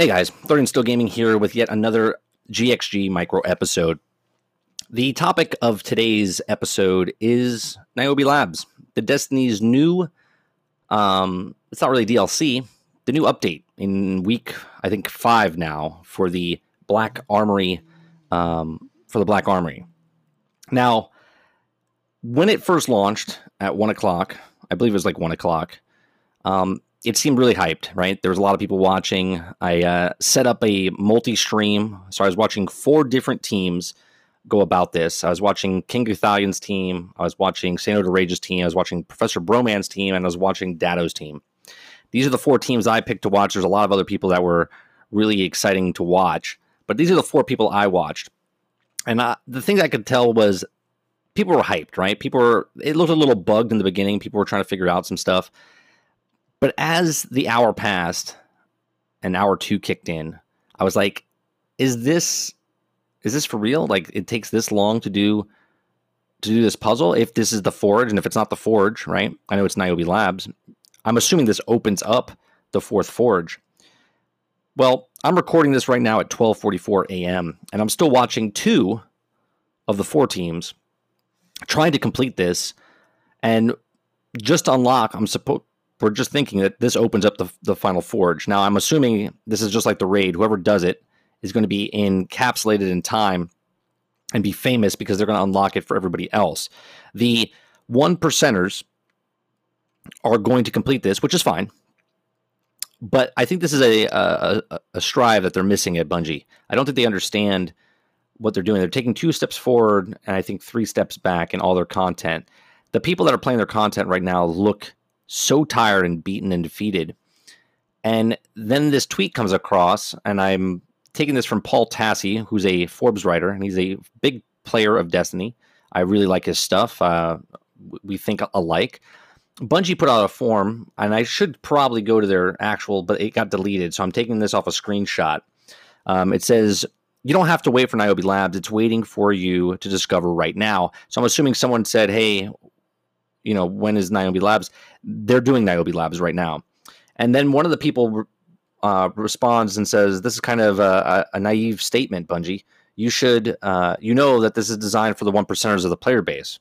Hey guys, 13 Still Gaming here with yet another GXG micro episode. The topic of today's episode is Niobe Labs, the Destiny's new, it's not really DLC, the new update in week, I think, 5 now for the Black Armory. Now, when it first launched at 1 o'clock, I believe it was like 1 o'clock, it seemed really hyped, right? There was a lot of people watching. I set up a multi-stream. So I was watching 4 different teams go about this. I was watching King Guthalion's team. I was watching SayNoToRage's team. I was watching Professor Broman's team. And I was watching Datto's team. These are the 4 teams I picked to watch. There's a lot of other people that were really exciting to watch. But these are the 4 people I watched. And the thing I could tell was people were hyped, right? It looked a little bugged in the beginning. People were trying to figure out some stuff. But as the hour passed, and hour 2 kicked in, I was like, is this for real? Like, it takes this long to do this puzzle? If this is the forge, and if it's not the forge, right? I know it's Niobe Labs. I'm assuming this opens up the 4th forge. Well, I'm recording this right now at 12:44 a.m., and I'm still watching 2 of the 4 teams trying to complete this. And just to unlock, we're just thinking that this opens up the final forge. Now, I'm assuming this is just like the raid. Whoever does it is going to be encapsulated in time and be famous because they're going to unlock it for everybody else. The 1%ers are going to complete this, which is fine. But I think this is a strive that they're missing at Bungie. I don't think they understand what they're doing. They're taking 2 steps forward and I think 3 steps back in all their content. The people that are playing their content right now look so tired and beaten and defeated. And then this tweet comes across, and I'm taking this from Paul Tassi, who's a Forbes writer, and he's a big player of Destiny. I really like his stuff. We think alike. Bungie put out a form, and I should probably go to their actual, but it got deleted, so I'm taking this off a screenshot. It says, you don't have to wait for Niobe Labs. It's waiting for you to discover right now. So I'm assuming someone said, hey, you know, when is Niobe Labs? They're doing Niobe Labs right now. And then one of the people responds and says, this is kind of a naive statement, Bungie. You should, you know that this is designed for the 1%ers of the player base,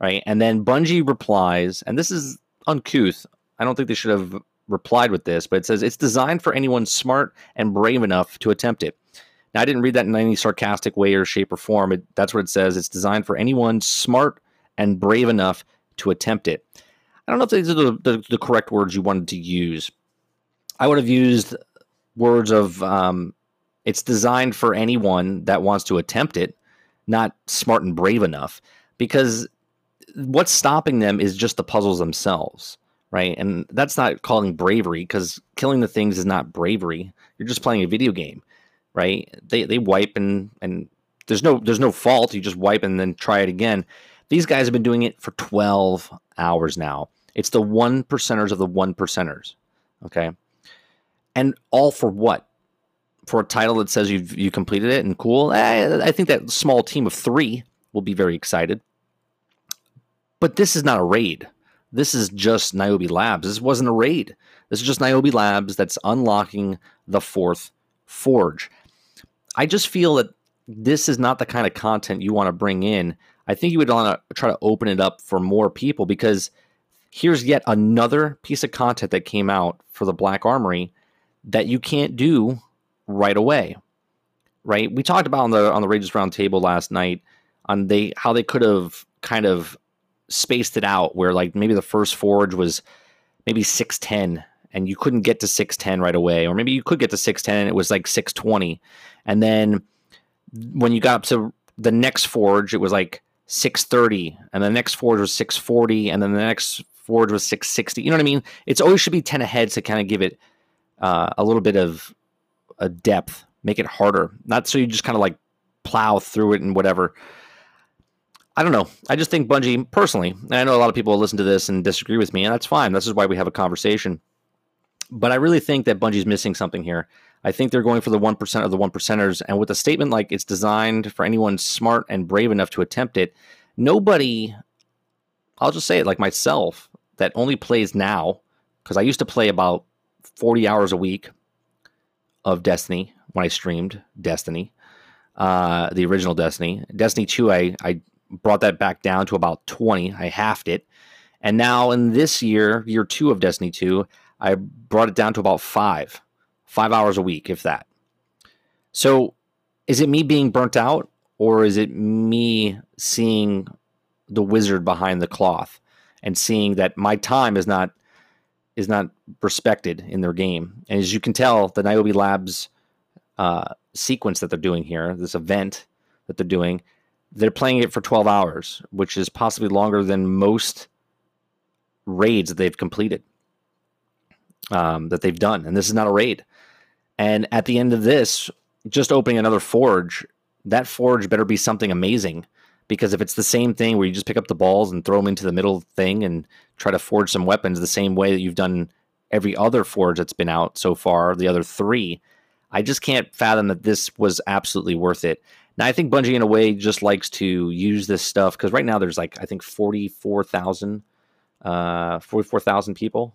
right? And then Bungie replies, and this is uncouth. I don't think they should have replied with this, but it says, it's designed for anyone smart and brave enough to attempt it. Now, I didn't read that in any sarcastic way or shape or form. That's what it says. It's designed for anyone smart and brave enough to attempt it. I don't know if these are the correct words you wanted to use. I would have used words of it's designed for anyone that wants to attempt it, not smart and brave enough, because what's stopping them is just the puzzles themselves, right? And that's not calling bravery, because killing the things is not bravery. You're just playing a video game, right? They wipe and there's no fault. You just wipe and then try it again. These guys have been doing it for 12 hours now. It's the 1%ers of the 1%ers, okay? And all for what? For a title that says you completed it and cool? I think that small team of 3 will be very excited. But this is not a raid. This is just Niobe Labs. This wasn't a raid. This is just Niobe Labs that's unlocking the 4th forge. I just feel that this is not the kind of content you want to bring in. I think you would want to try to open it up for more people, because here's yet another piece of content that came out for the Black Armory that you can't do right away, right? We talked about on the Rages Roundtable last night on how they could have kind of spaced it out, where like maybe the first forge was maybe 6:10 and you couldn't get to 6:10 right away, or maybe you could get to 6:10 and it was like 6:20, and then when you got up to the next forge, it was like 6:30, and the next forge was 6:40, and then the next forge was 6:60. You know what I mean? It's always should be 10 ahead to kind of give it a little bit of a depth, make it harder. Not so you just kind of like plow through it and whatever. I don't know. I just think Bungie, personally, and I know a lot of people will listen to this and disagree with me, and that's fine. This is why we have a conversation. But I really think that Bungie's missing something here. I think they're going for the 1% of the 1%ers. And with a statement like it's designed for anyone smart and brave enough to attempt it, nobody, I'll just say it like myself, that only plays now, because I used to play about 40 hours a week of Destiny when I streamed Destiny, the original Destiny. Destiny 2, I brought that back down to about 20. I halved it. And now in this year, year 2 of Destiny 2, I brought it down to about 5 hours a week, if that. So is it me being burnt out, or is it me seeing the wizard behind the cloth and seeing that my time is not respected in their game? And as you can tell, the Niobe Labs sequence that they're doing here, this event that they're doing, they're playing it for 12 hours, which is possibly longer than most raids that they've completed, that they've done. And this is not a raid. And at the end of this, just opening another forge, that forge better be something amazing. Because if it's the same thing where you just pick up the balls and throw them into the middle thing and try to forge some weapons the same way that you've done every other forge that's been out so far, the other three, I just can't fathom that this was absolutely worth it. Now, I think Bungie, in a way, just likes to use this stuff, because right now there's, like, I think 44,000 people,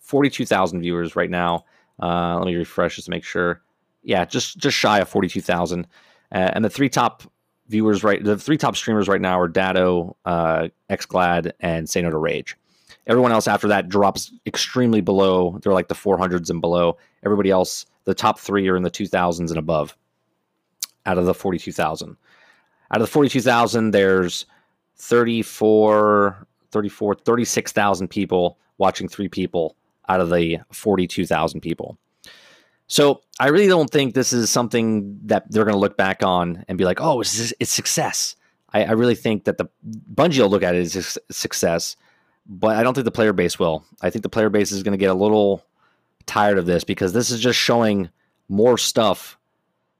42,000 viewers right now. Let me refresh just to make sure. Yeah, just shy of 42,000. And the three top viewers, right, the three top streamers right now are Datto, Xglad, and SayNoToRage. Everyone else after that drops extremely below. They're like the 400s and below. Everybody else, the top three are in the 2000s and above out of the 42,000. Out of the 42,000, there's 36,000 people watching three people out of the 42,000 people. So I really don't think this is something that they're going to look back on and be like, oh, it's success. I really think that the Bungie will look at it as a success, but I don't think the player base will. I think the player base is going to get a little tired of this, because this is just showing more stuff,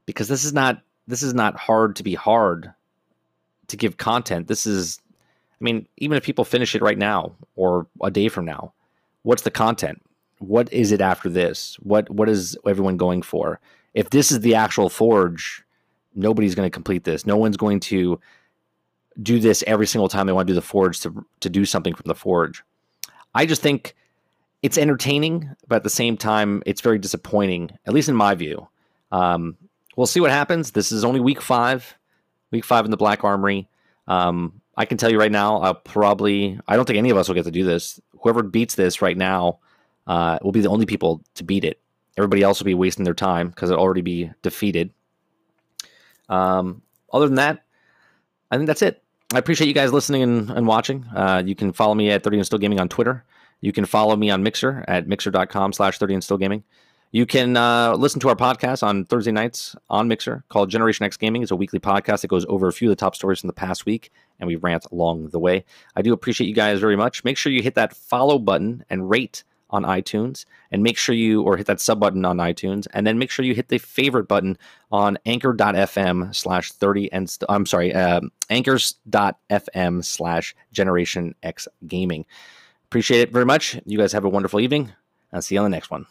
because this is not hard to be hard to give content. This is, I mean, even if people finish it right now or a day from now, what's the content? What is it after this? What is everyone going for? If this is the actual forge, nobody's going to complete this. No one's going to do this every single time they want to do the forge to do something from the forge. I just think it's entertaining, but at the same time, it's very disappointing, at least in my view. We'll see what happens. This is only week 5 in the Black Armory. I can tell you right now, I don't think any of us will get to do this. Whoever beats this right now, will be the only people to beat it. Everybody else will be wasting their time because it'll already be defeated. Other than that, I think that's it. I appreciate you guys listening and watching. You can follow me at 13 Still Gaming on Twitter. You can follow me on Mixer at mixer.com/13stillgaming. You can listen to our podcast on Thursday nights on Mixer called Generation X Gaming. It's a weekly podcast that goes over a few of the top stories from the past week, and we rant along the way. I do appreciate you guys very much. Make sure you hit that follow button and rate on iTunes, and make sure you, or hit that sub button on iTunes, and then make sure you hit the favorite button on anchor.fm/Generation X Gaming. Appreciate it very much. You guys have a wonderful evening. I'll see you on the next one.